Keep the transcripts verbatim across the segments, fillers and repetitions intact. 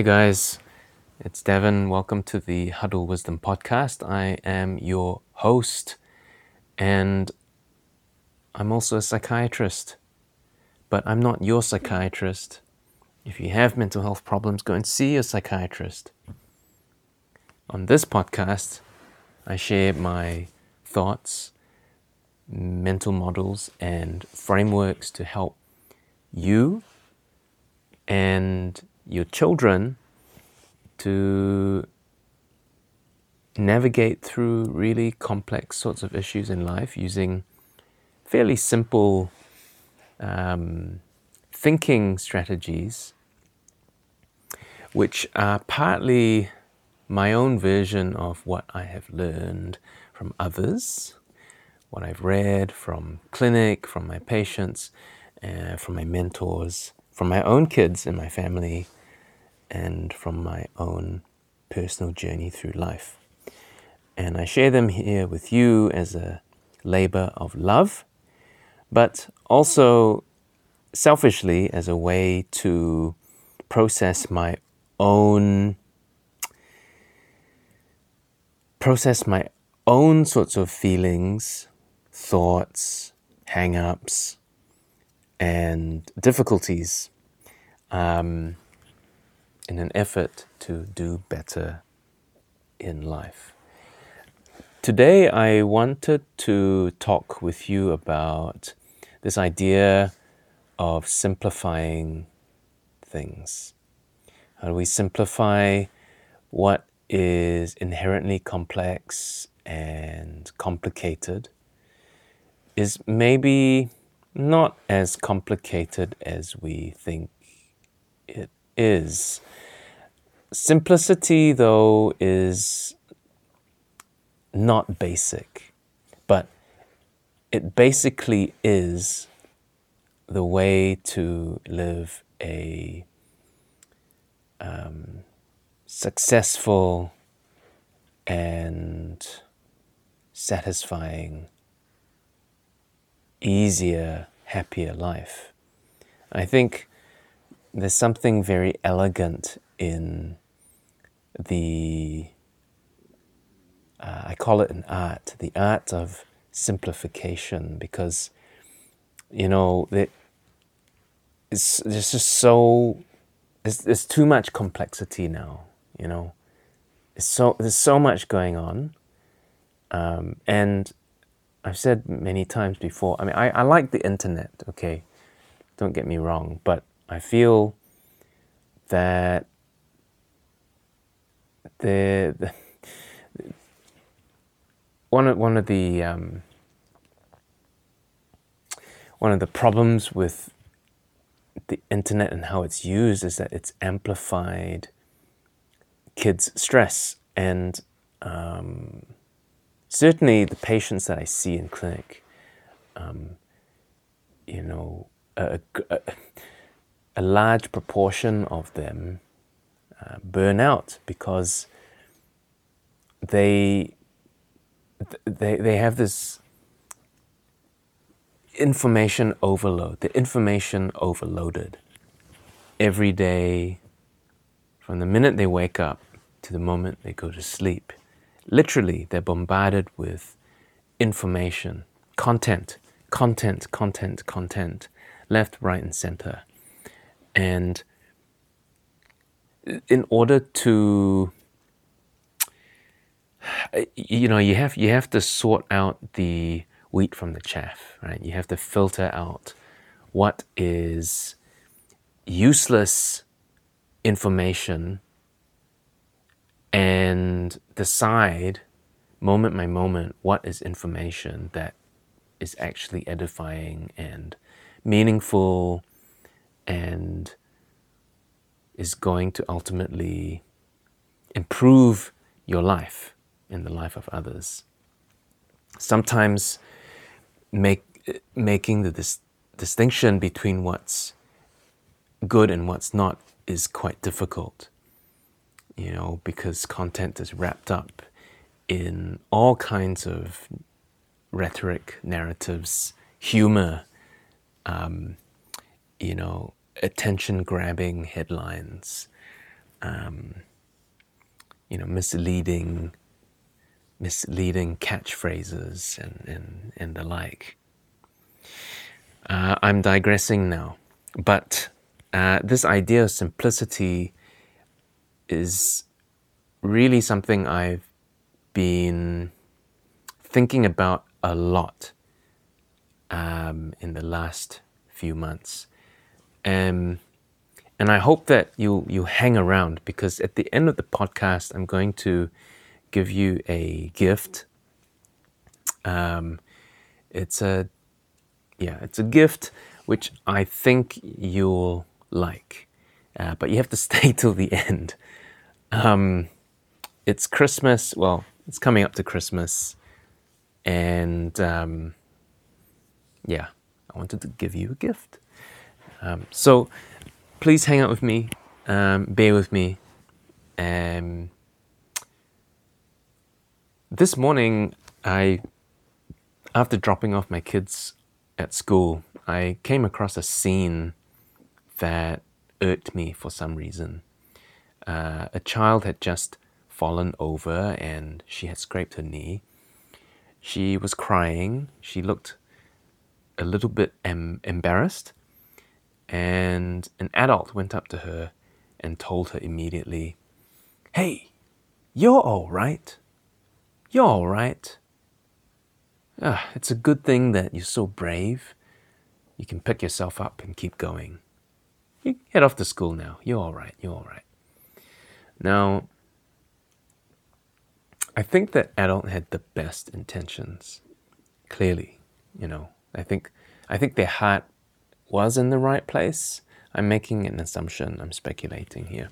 Hey guys, it's Davin. Welcome to the Huddle Wisdom Podcast. I am your host, and I'm also a psychiatrist, but I'm not your psychiatrist. If you have mental health problems, go and see your psychiatrist. On this podcast, I share my thoughts, mental models, and frameworks to help you and your children to navigate through really complex sorts of issues in life using fairly simple um, thinking strategies, which are partly my own version of what I have learned from others, what I've read from clinic, from my patients, uh, from my mentors, from my own kids in my family, and from my own personal journey through life. And I share them here with you as a labor of love, but also selfishly as a way to process my own, process my own sorts of feelings, thoughts, hang-ups, and difficulties, um, in an effort to do better in life. Today I wanted to talk with you about this idea of simplifying things. How do we simplify what is inherently complex and complicated, is maybe not as complicated as we think it is. Simplicity, though, is not basic, but it basically is the way to live a um, successful and satisfying, easier, happier life. I think there's something very elegant in the, uh, I call it an art, the art of simplification, because, you know, it, it's, there's just so, it's, there's too much complexity now, you know. It's so, there's so much going on, um, and I've said many times before, I mean, I, I like the internet, okay, don't get me wrong, but I feel that the, the one of one of the um, one of the problems with the internet and how it's used is that it's amplified kids' stress, and um, certainly the patients that I see in clinic, um, you know. Uh, uh, A large proportion of them uh, burn out because they they they have this information overload. They're information overloaded every day, from the minute they wake up to the moment they go to sleep. Literally, they're bombarded with information, content, content, content, content, left, right, and center. And in order to, you know, you have you have to sort out the wheat from the chaff, right? You have to filter out what is useless information and decide moment by moment what is information that is actually edifying and meaningful and is going to ultimately improve your life and the life of others. Sometimes make, making the dis- distinction between what's good and what's not is quite difficult, you know, because content is wrapped up in all kinds of rhetoric, narratives, humor, um, you know, attention-grabbing headlines, um, you know, misleading, misleading catchphrases and, and, and the like. Uh, I'm digressing now, but uh, this idea of simplicity is really something I've been thinking about a lot um, in the last few months. Um, and I hope that you you hang around, because at the end of the podcast, I'm going to give you a gift. Um, it's a yeah, it's a gift which I think you'll like, uh, but you have to stay till the end. Um, it's Christmas. Well, it's coming up to Christmas, and um, yeah, I wanted to give you a gift. Um, so please hang out with me, um, bear with me. Um, this morning, I, after dropping off my kids at school, I came across a scene that irked me for some reason. Uh, a child had just fallen over and she had scraped her knee. She was crying. She looked a little bit em- embarrassed. And an adult went up to her and told her immediately, "Hey, you're all right. You're all right. Ah, it's a good thing that you're so brave. You can pick yourself up and keep going. You head off to school now. You're all right. You're all right." Now, I think that adult had the best intentions. Clearly, you know, I think, I think their heart was in the right place. I'm making an assumption, I'm speculating here.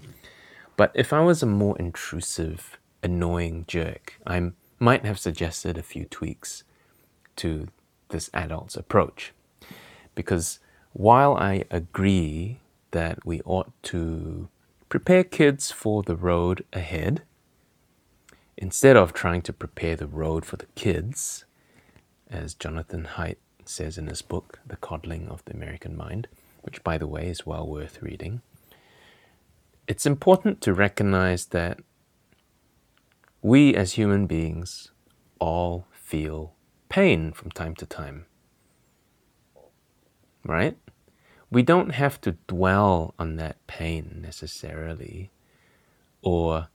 But if I was a more intrusive, annoying jerk, I might have suggested a few tweaks to this adult's approach. Because while I agree that we ought to prepare kids for the road ahead, instead of trying to prepare the road for the kids, as Jonathan Haidt says in his book, The Coddling of the American Mind, which, by the way, is well worth reading, it's important to recognize that we as human beings all feel pain from time to time, right? We don't have to dwell on that pain necessarily, or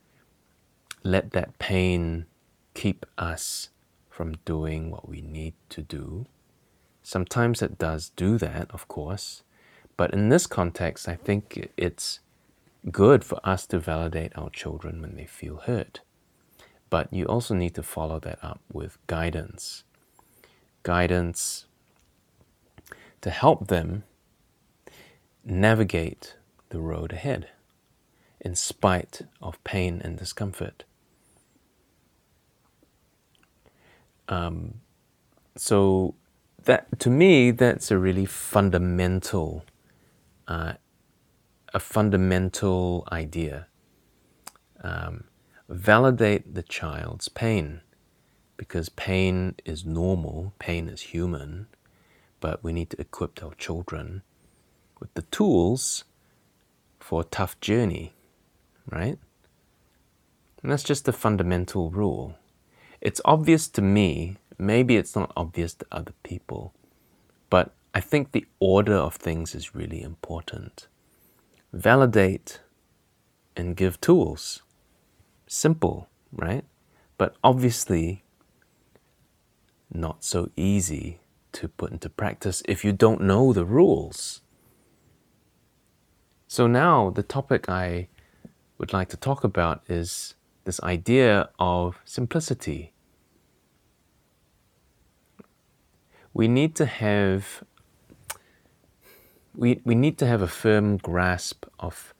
let that pain keep us from doing what we need to do. Sometimes it does do that, of course, but in this context, I think it's good for us to validate our children when they feel hurt. But you also need to follow that up with guidance. Guidance to help them navigate the road ahead in spite of pain and discomfort. Um, so... That, to me, that's a really fundamental, uh, a fundamental idea. Um, validate the child's pain, because pain is normal, pain is human, but we need to equip our children with the tools for a tough journey, right? And that's just the fundamental rule. It's obvious to me. Maybe it's not obvious to other people, but I think the order of things is really important. Validate and give tools. Simple, right? But obviously not so easy to put into practice if you don't know the rules. So now the topic I would like to talk about is this idea of simplicity. We need to have we we need to have a firm grasp of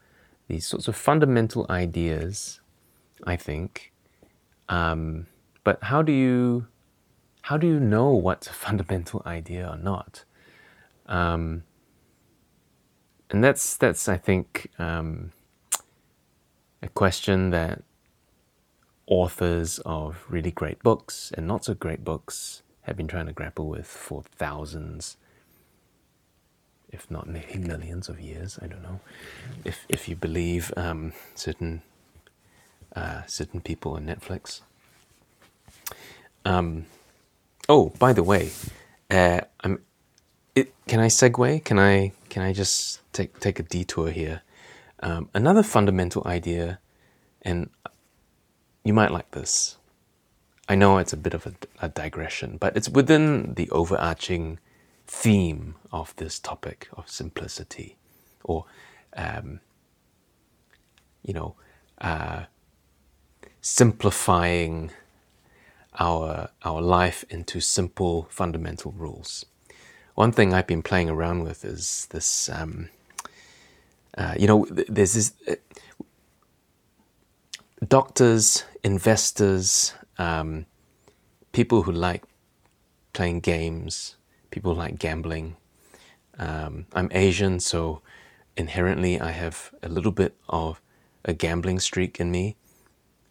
these sorts of fundamental ideas, I think. Um, but how do you how do you know what's a fundamental idea or not? Um, and that's that's I think um, a question that authors of really great books and not so great books have been trying to grapple with for thousands, if not maybe millions of years. I don't know. If if you believe um, certain uh, certain people on Netflix. Um, oh, by the way, uh, I'm. It, can I segue? Can I can I just take take a detour here? Um, another fundamental idea, and you might like this. I know it's a bit of a, a digression, but it's within the overarching theme of this topic of simplicity, or um, you know, uh, simplifying our our life into simple fundamental rules. One thing I've been playing around with is this. Um, uh, you know, there's this uh, doctors, investors. Um, people who like playing games, people who like gambling. Um, I'm Asian, so inherently I have a little bit of a gambling streak in me.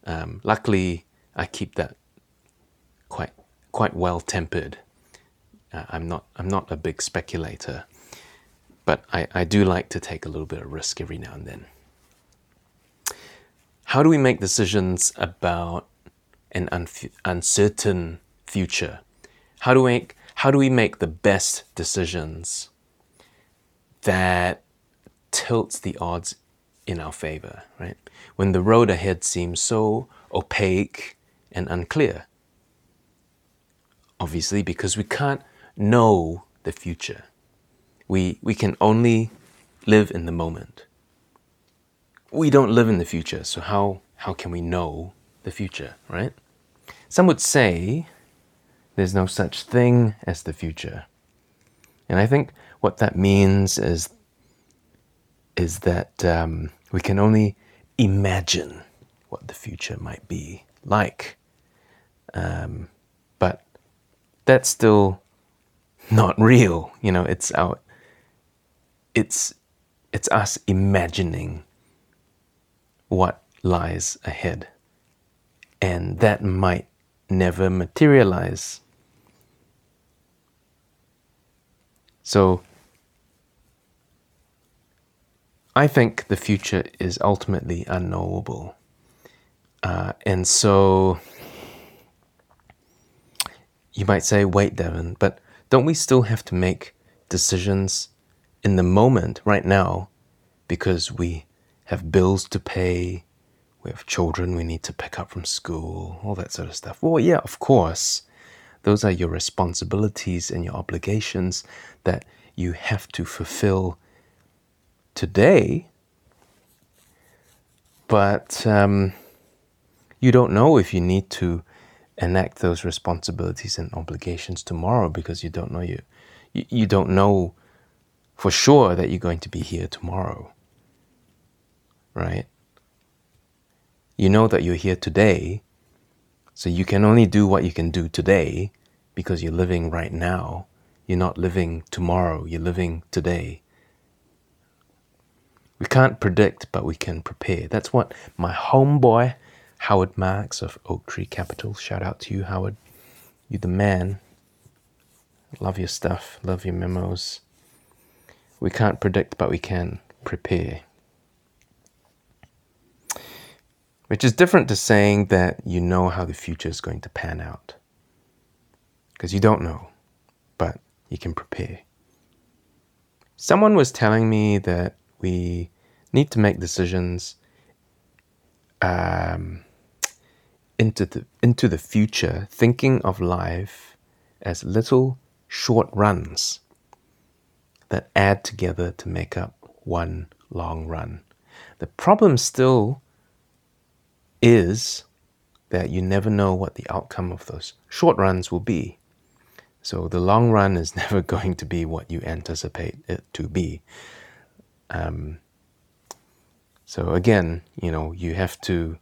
Um, luckily, I keep that quite quite well tempered. Uh, I'm not I'm not a big speculator, but I, I do like to take a little bit of risk every now and then. How do we make decisions about an unf- uncertain future? How do we make, how do we make the best decisions that tilts the odds in our favor, right? When the road ahead seems so opaque and unclear, obviously, because we can't know the future. We we can only live in the moment. We don't live in the future, so how how can we know the future, right? Some would say there's no such thing as the future. And I think what that means is, is that um, we can only imagine what the future might be like. Um, but that's still not real. You know, it's our, it's, it's us imagining what lies ahead. And that might never materialize. So I think the future is ultimately unknowable. Uh, and so you might say, wait, Devin, but don't we still have to make decisions in the moment, right now, because we have bills to pay, we have children we need to pick up from school, all that sort of stuff? Well, yeah, of course. Those are your responsibilities and your obligations that you have to fulfill today. But um, you don't know if you need to enact those responsibilities and obligations tomorrow, because you don't know you. You, you don't know for sure that you're going to be here tomorrow, right? You know that you're here today, so you can only do what you can do today because you're living right now. You're not living tomorrow, you're living today. We can't predict, but we can prepare. That's what my homeboy, Howard Marks of Oaktree Capital, shout out to you, Howard. You're the man. Love your stuff, love your memos. We can't predict, but we can prepare. Which is different to saying that you know how the future is going to pan out. Because you don't know, but you can prepare. Someone was telling me that we need to make decisions um, into the into the future, thinking of life as little short runs that add together to make up one long run. The problem still is that you never know what the outcome of those short runs will be. So the long run is never going to be what you anticipate it to be. Um, so again, you know, you have to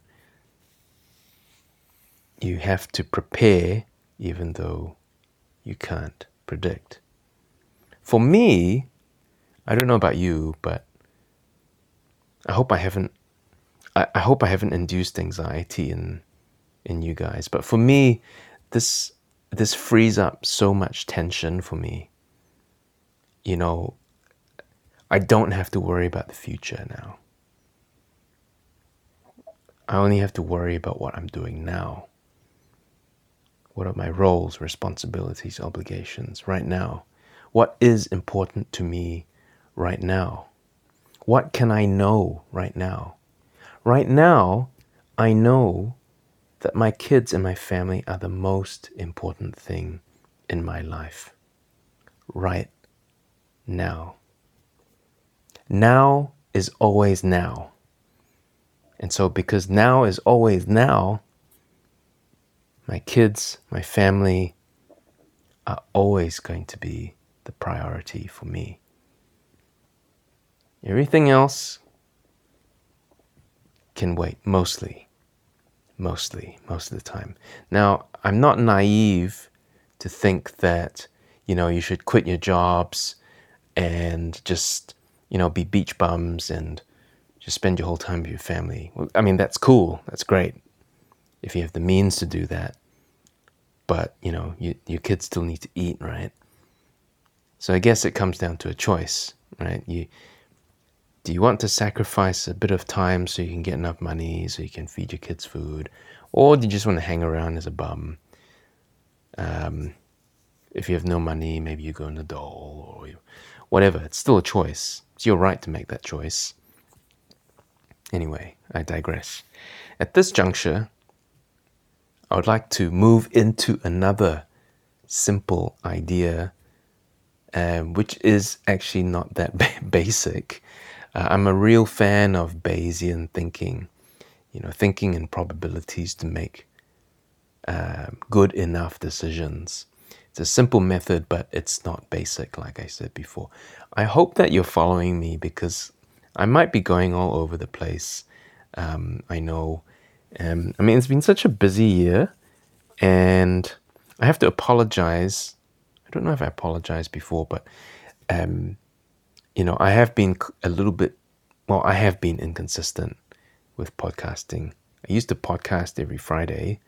you have to prepare even though you can't predict. For me, I don't know about you, but I hope I haven't I hope I haven't induced anxiety in in you guys, but for me, this this frees up so much tension for me. You know, I don't have to worry about the future now. I only have to worry about what I'm doing now. What are my roles, responsibilities, obligations right now? What is important to me right now? What can I know right now? Right now, I know that my kids and my family are the most important thing in my life. Right now. Now is always now. And so because now is always now, my kids, my family are always going to be the priority for me. Everything else can wait, mostly, mostly, most of the time. Now, I'm not naive to think that, you know, you should quit your jobs and just, you know, be beach bums and just spend your whole time with your family. I mean, that's cool. That's great if you have the means to do that. But, you know, you, your kids still need to eat, right? So I guess it comes down to a choice, right? You Do you want to sacrifice a bit of time so you can get enough money, so you can feed your kids food? Or do you just want to hang around as a bum? Um, if you have no money, maybe you go in the dole or you, whatever. It's still a choice. It's your right to make that choice. Anyway, I digress. At this juncture, I would like to move into another simple idea, um, which is actually not that ba- basic. Uh, I'm a real fan of Bayesian thinking, you know, thinking in probabilities to make uh, good enough decisions. It's a simple method, but it's not basic, like I said before. I hope that you're following me because I might be going all over the place. Um, I know, um, I mean, it's been such a busy year and I have to apologize. I don't know if I apologized before, but... Um, You know, I have been a little bit, well, I have been inconsistent with podcasting. I used to podcast every Friday,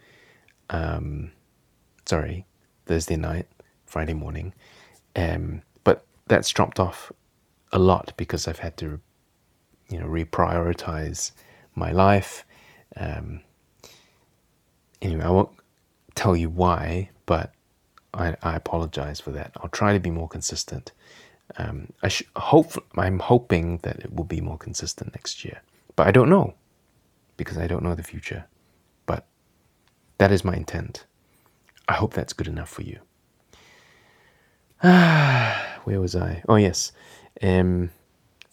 um, sorry, Thursday night, Friday morning. Um, but that's dropped off a lot because I've had to, you know, reprioritize my life. Um, anyway, I won't tell you why, but I, I apologize for that. I'll try to be more consistent. Um, I sh- hope I'm hoping that it will be more consistent next year, but I don't know because I don't know the future, but that is my intent. I hope that's good enough for you. Ah, where was I? Oh yes, um,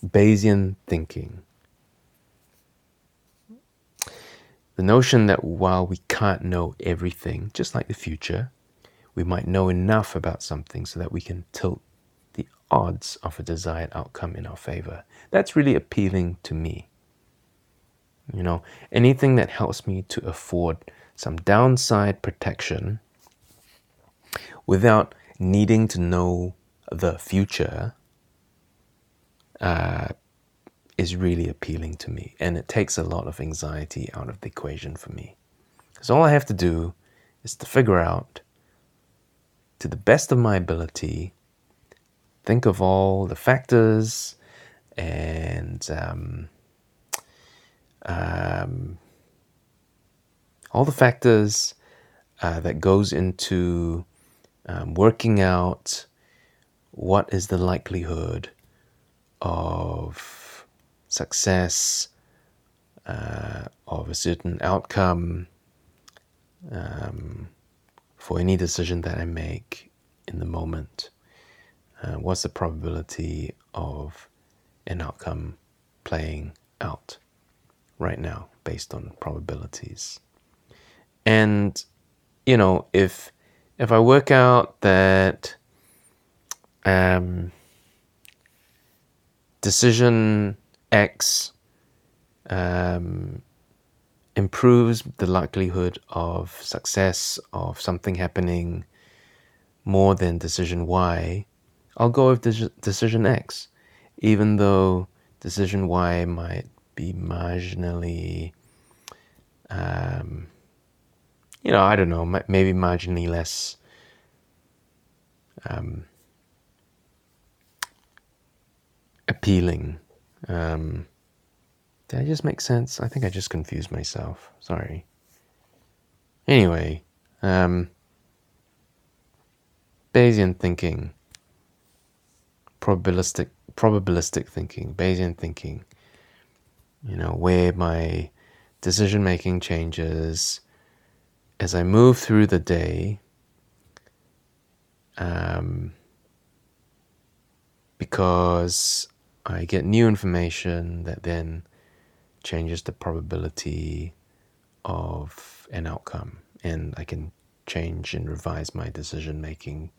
Bayesian thinking. The notion that while we can't know everything, just like the future, we might know enough about something so that we can tilt the odds of a desired outcome in our favor. That's really appealing to me. You know, anything that helps me to afford some downside protection without needing to know the future uh, is really appealing to me. And it takes a lot of anxiety out of the equation for me. Because all I have to do is to figure out, to the best of my ability, think of all the factors and um, um, all the factors uh, that goes into um, working out what is the likelihood of success uh, of a certain outcome um, for any decision that I make in the moment. Uh, what's the probability of an outcome playing out right now based on probabilities? And, you know, if if I work out that um, decision X um, improves the likelihood of success of something happening more than decision Y, I'll go with decision X, even though decision Y might be marginally, um, you know, I don't know, maybe marginally less um, appealing. Um, did I just make sense? I think I just confused myself. Sorry. Anyway, um, Bayesian thinking, probabilistic, probabilistic thinking, Bayesian thinking, you know, where my decision-making changes as I move through the day, um, because I get new information that then changes the probability of an outcome, and I can change and revise my decision-making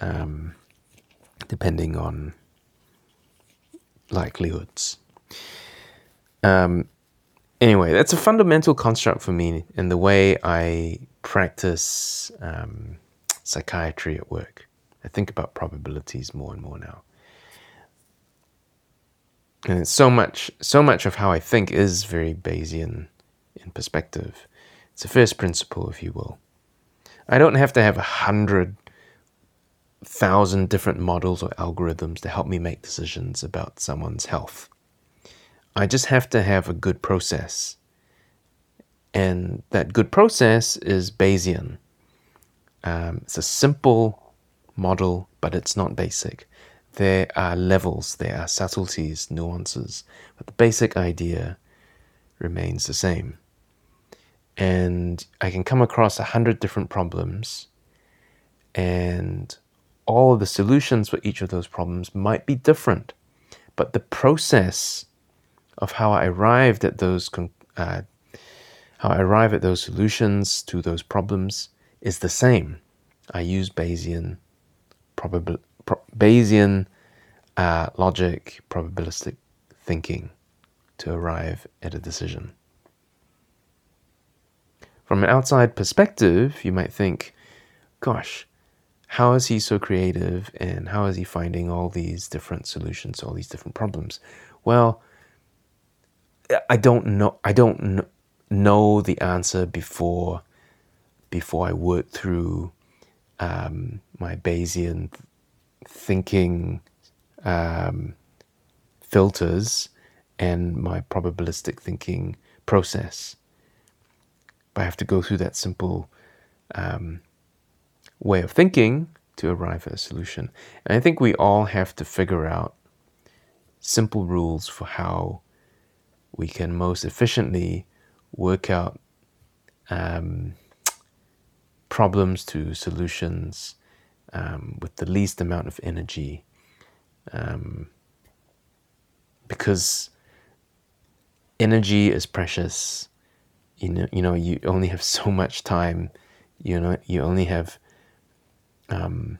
um, depending on likelihoods. Um, anyway, that's a fundamental construct for me in the way I practice um, psychiatry at work. I think about probabilities more and more now. And it's so much, so much of how I think is very Bayesian in perspective. It's a first principle, if you will. I don't have to have a hundred thousand different models or algorithms to help me make decisions about someone's health. I just have to have a good process. And that good process is Bayesian. Um, it's a simple model, but it's not basic. There are levels, there are subtleties, nuances, but the basic idea remains the same. And I can come across a hundred different problems, and all of the solutions for each of those problems might be different, but the process of how I arrived at those, uh, how I arrive at those solutions to those problems is the same. I use Bayesian, probab- pro- Bayesian uh, logic, probabilistic thinking to arrive at a decision. From an outside perspective, you might think, gosh, how is he so creative and how is he finding all these different solutions to all these different problems? Well, I don't know. I don't know the answer before before I work through um, my Bayesian thinking um, filters and my probabilistic thinking process. But I have to go through that simple um, way of thinking to arrive at a solution. And I think we all have to figure out simple rules for how we can most efficiently work out um, problems to solutions um, with the least amount of energy. Um, because energy is precious. You know, you know, you only have so much time. You know, you only have um,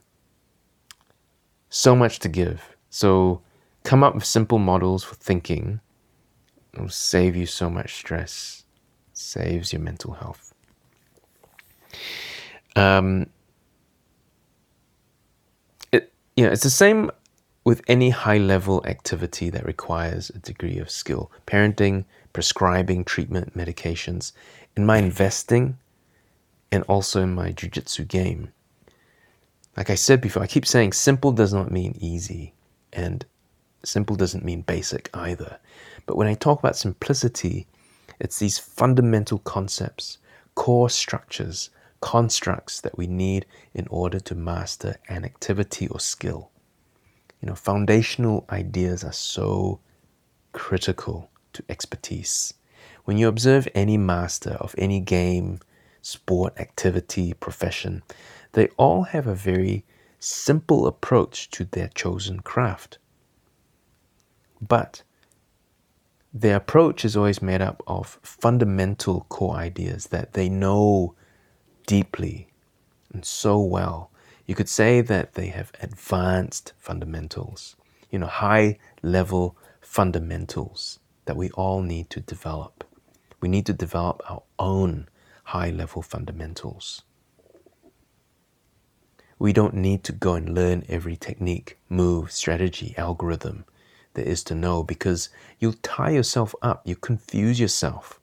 so much to give. So come up with simple models for thinking. It'll save you so much stress, saves your mental health. Um, it, you know, it's the same with any high-level activity that requires a degree of skill. Parenting, prescribing, treatment, medications, in my investing, and also in my jiu-jitsu game. Like I said before, I keep saying simple does not mean easy, and simple doesn't mean basic either. But when I talk about simplicity, it's these fundamental concepts, core structures, constructs that we need in order to master an activity or skill. You know, foundational ideas are so critical to expertise. When you observe any master of any game, sport, activity, profession, they all have a very simple approach to their chosen craft. But their approach is always made up of fundamental core ideas that they know deeply and so well. You could say that they have advanced fundamentals, you know, high level fundamentals that we all need to develop. We need to develop our own high level fundamentals. We don't need to go and learn every technique, move, strategy, algorithm there is to know, because you'll tie yourself up, you confuse yourself.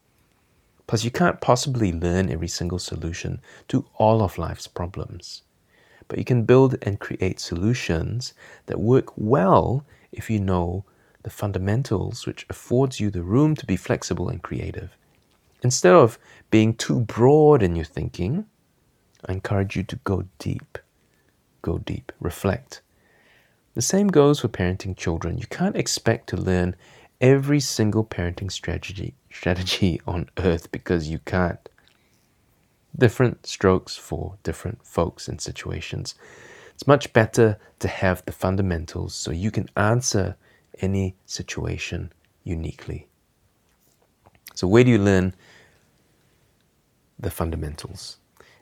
Plus, you can't possibly learn every single solution to all of life's problems. But you can build and create solutions that work well if you know the fundamentals, which affords you the room to be flexible and creative. Instead of being too broad in your thinking, I encourage you to go deep. Go deep. Reflect. The same goes for parenting children. You can't expect to learn every single parenting strategy strategy on earth because you can't. Different strokes for different folks and situations. It's much better to have the fundamentals so you can answer any situation uniquely. So where do you learn the fundamentals?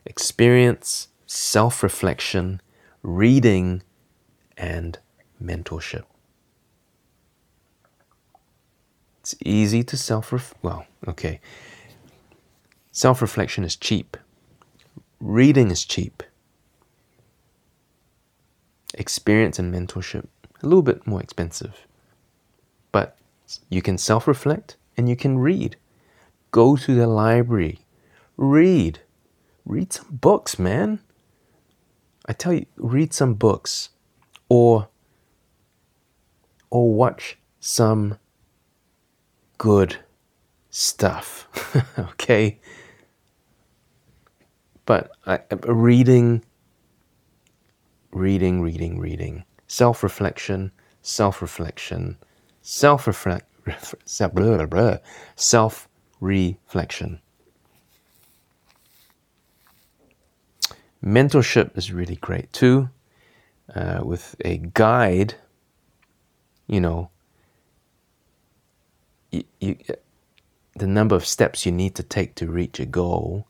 Experience, self-reflection, reading, and mentorship. It's easy to self-ref... Well, okay. Self-reflection is cheap. Reading is cheap. Experience and mentorship, a little bit more expensive. But you can self-reflect and you can read. Go to the library. Read. Read some books, man. I tell you, read some books. Or, or watch some good stuff, okay? But I, reading, reading, reading, reading, self-reflection, self-reflection, self-reflect, self-reflection. Mentorship is really great too. Uh, with a guide, you know, you, you, the number of steps you need to take to reach a goal,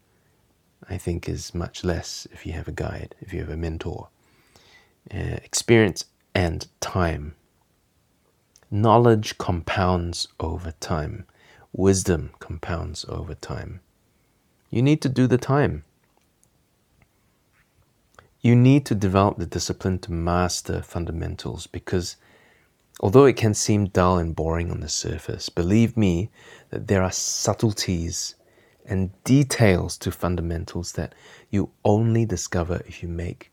I think, is much less if you have a guide, if you have a mentor. Uh, experience and time. Knowledge compounds over time. Wisdom compounds over time. You need to do the time. You need to develop the discipline to master fundamentals because although it can seem dull and boring on the surface, believe me that there are subtleties and details to fundamentals that you only discover if you make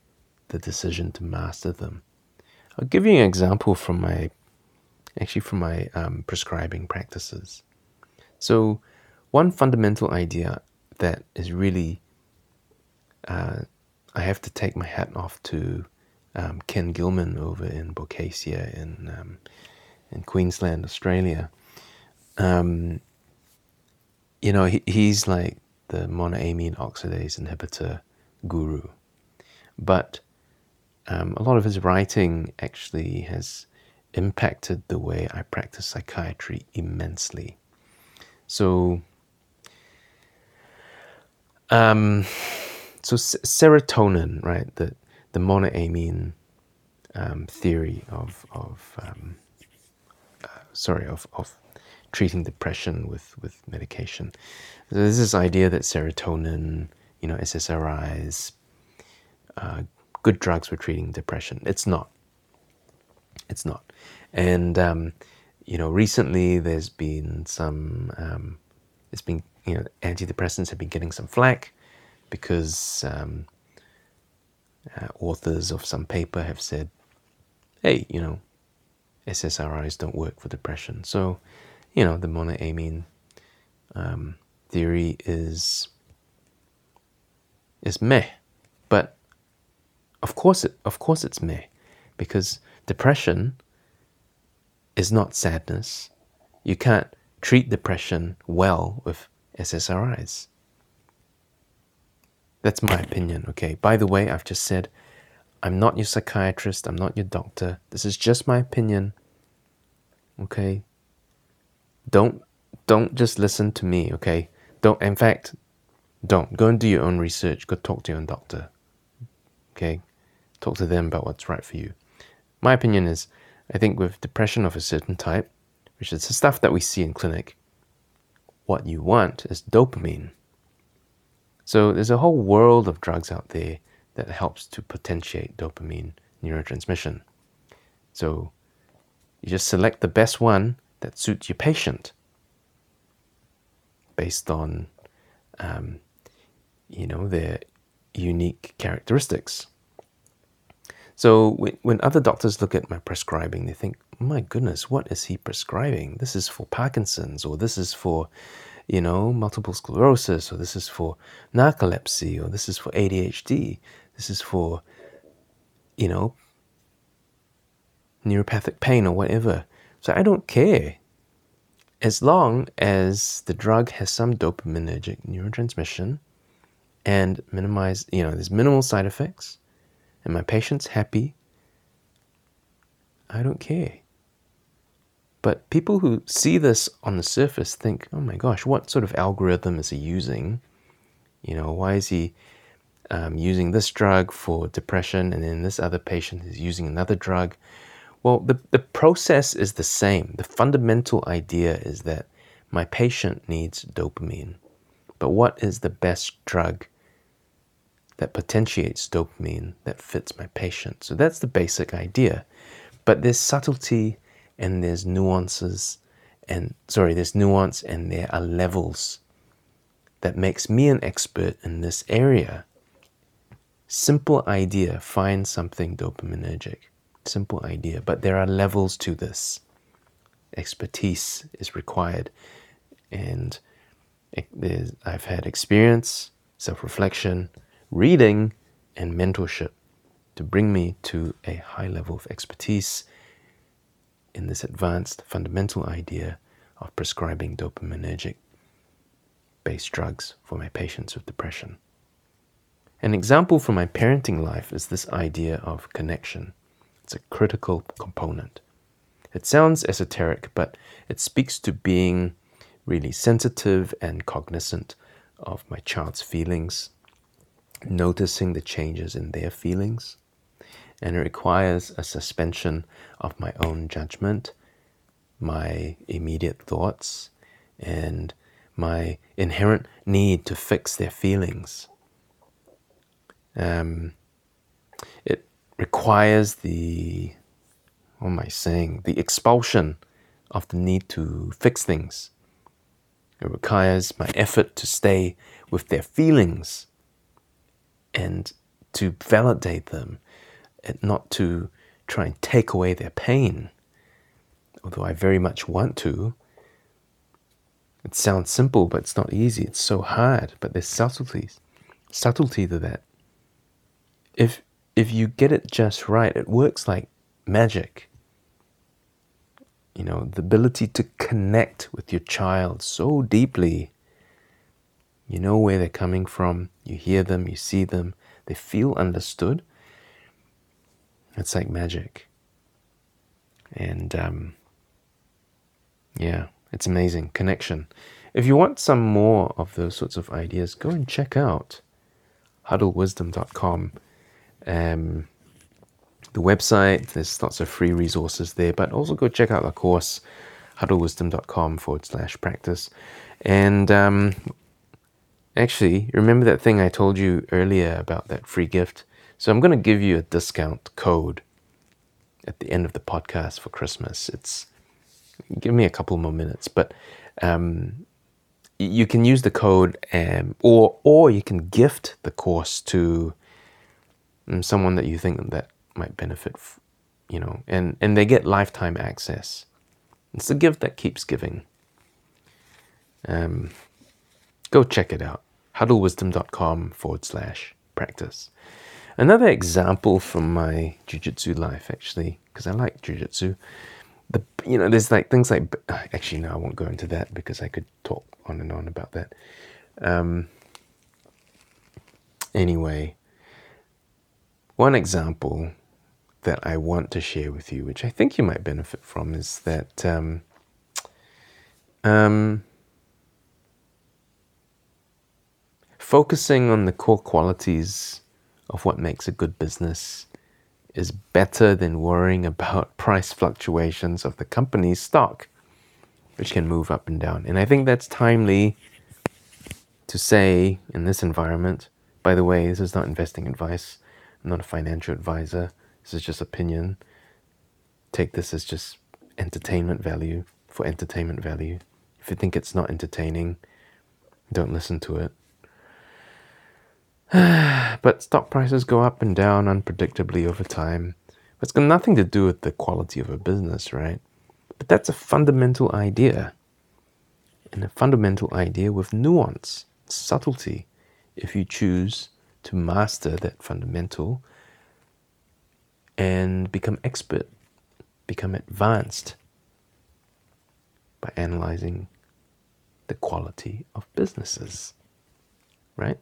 the decision to master them. I'll give you an example from my, actually from my um, prescribing practices. So one fundamental idea that is really uh, I have to take my hat off to um, Ken Gilman over in Bocasia in um, in Queensland, Australia. Um, you know, he, he's like the monoamine oxidase inhibitor guru. But um, a lot of his writing actually has impacted the way I practice psychiatry immensely. So... Um, So serotonin, right? The the monoamine um, theory of of um, uh, sorry of, of treating depression with, with medication. So there's this idea that serotonin, you know, S S R Is, uh, good drugs for treating depression. It's not. It's not. And um, you know, recently there's been some. Um, it's been you know antidepressants have been getting some flack. Because um, uh, authors of some paper have said, hey, you know, S S R Is don't work for depression. So, you know, the monoamine um, theory is is meh. But of course, it, of course it's meh. Because depression is not sadness. You can't treat depression well with S S R Is. That's my opinion, okay? By the way, I've just said, I'm not your psychiatrist, I'm not your doctor. This is just my opinion, okay? Don't don't just listen to me, okay? Don't, in fact, don't. Go and do your own research. Go talk to your own doctor, okay? Talk to them about what's right for you. My opinion is, I think with depression of a certain type, which is the stuff that we see in clinic, what you want is dopamine. So there's a whole world of drugs out there that helps to potentiate dopamine neurotransmission. So you just select the best one that suits your patient based on, um, you know, their unique characteristics. So when, when other doctors look at my prescribing, they think, my goodness, what is he prescribing? This is for Parkinson's, or this is for, you know, multiple sclerosis, or this is for narcolepsy, or this is for A D H D. This is for, you know, neuropathic pain or whatever. So I don't care. As long as the drug has some dopaminergic neurotransmission and minimize, you know, there's minimal side effects and my patient's happy, I don't care. But people who see this on the surface think, oh my gosh, what sort of algorithm is he using? You know, why is he um, using this drug for depression and then this other patient is using another drug? Well, the, the process is the same. The fundamental idea is that my patient needs dopamine. But what is the best drug that potentiates dopamine that fits my patient? So that's the basic idea. But there's subtlety and there's nuances and, sorry, there's nuance and there are levels that makes me an expert in this area. Simple idea, find something dopaminergic. Simple idea, but there are levels to this. Expertise is required, and I've had experience, self-reflection, reading, and mentorship to bring me to a high level of expertise in this advanced fundamental idea of prescribing dopaminergic-based drugs for my patients with depression. An example from my parenting life is this idea of connection. It's a critical component. It sounds esoteric, but it speaks to being really sensitive and cognizant of my child's feelings, noticing the changes in their feelings, and it requires a suspension of my own judgment, my immediate thoughts, and my inherent need to fix their feelings. Um, it requires the, what am I saying, the expulsion of the need to fix things. It requires my effort to stay with their feelings and to validate them, and not to try and take away their pain. Although I very much want to. It sounds simple, but it's not easy. It's so hard, but there's subtleties, subtlety to that. If If you get it just right, it works like magic. You know, the ability to connect with your child so deeply. You know where they're coming from. You hear them, you see them. They feel understood. It's like magic. And um, yeah, it's amazing. Connection. If you want some more of those sorts of ideas, go and check out huddle wisdom dot com. Um, the website, there's lots of free resources there, but also go check out the course, huddle wisdom dot com forward slash practice. And um, actually, remember that thing I told you earlier about that free gift? So I'm going to give you a discount code at the end of the podcast for Christmas. It's, give me a couple more minutes, but um, you can use the code, um, or or you can gift the course to someone that you think that might benefit, you know, and, and they get lifetime access. It's the gift that keeps giving. Um, go check it out. huddle wisdom dot com forward slash practice. Another example from my jiu-jitsu life, actually, because I like jiu-jitsu. The, you know, there's like things like, actually, no, I won't go into that because I could talk on and on about that. Um, anyway. One example that I want to share with you, which I think you might benefit from, is that um, um, focusing on the core qualities of what makes a good business is better than worrying about price fluctuations of the company's stock, which can move up and down. And I think that's timely to say in this environment. By the way, this is not investing advice. I'm not a financial advisor. This is just opinion. Take this as just entertainment value, for entertainment value. If you think it's not entertaining, don't listen to it. But stock prices go up and down unpredictably over time, It's got nothing to do with the quality of a business, right? But that's a fundamental idea. And a fundamental idea with nuance, subtlety, if you choose to master that fundamental and become expert, become advanced by analyzing the quality of businesses, right?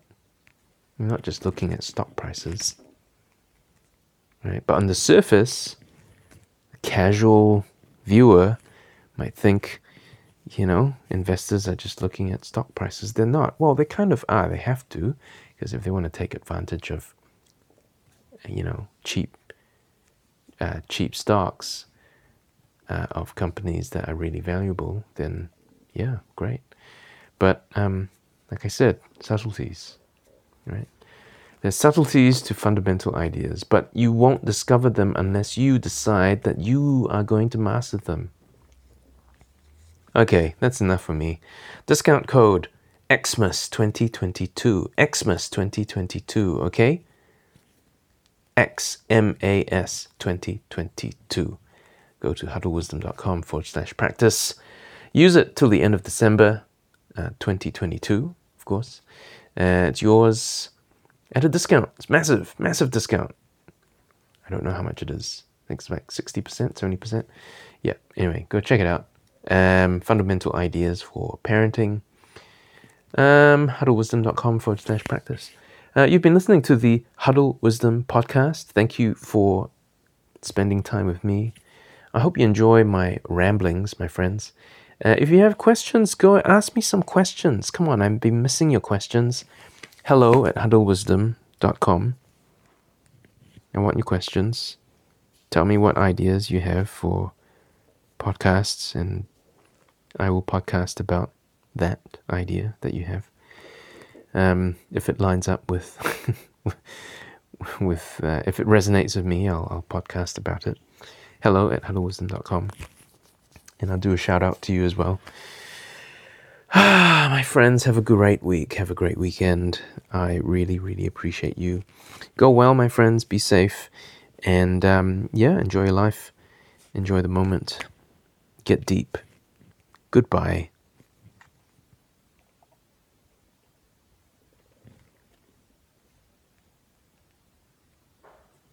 You're not just looking at stock prices, right? But on the surface, a casual viewer might think, you know, investors are just looking at stock prices. They're not. Well, they kind of are. They have to, because if they want to take advantage of, you know, cheap, uh, cheap stocks uh, of companies that are really valuable, then yeah, great. But um, like I said, subtleties, right? There's subtleties to fundamental ideas, but you won't discover them unless you decide that you are going to master them. Okay, that's enough for me. Discount code X M A S twenty twenty-two. X M A S twenty twenty-two, okay? X M A S twenty twenty-two. Go to huddlewisdom.com forward slash practice. Use it till the end of December uh, twenty twenty-two, of course. Uh, it's yours at a discount. It's massive, massive discount. I don't know how much it is. I think it's like sixty percent, seventy percent. Yeah, anyway, go check it out. Um, fundamental ideas for parenting. Um, huddle wisdom dot com forward slash practice. Uh, you've been listening to the Huddle Wisdom Podcast. Thank you for spending time with me. I hope you enjoy my ramblings, my friends. Uh, if you have questions, go ask me some questions. Come on, I've been missing your questions. Hello at huddle wisdom dot com. I want your questions. Tell me what ideas you have for podcasts, and I will podcast about that idea that you have, um, if it lines up with with uh, if it resonates with me, I'll, I'll podcast about it. Hello at huddle wisdom dot com, and I'll do a shout out to you as well. Ah, my friends, have a great week, have a great weekend. I really really appreciate you. Go well, my friends, be safe, and um, yeah, enjoy your life, enjoy the moment. Get deep. Goodbye.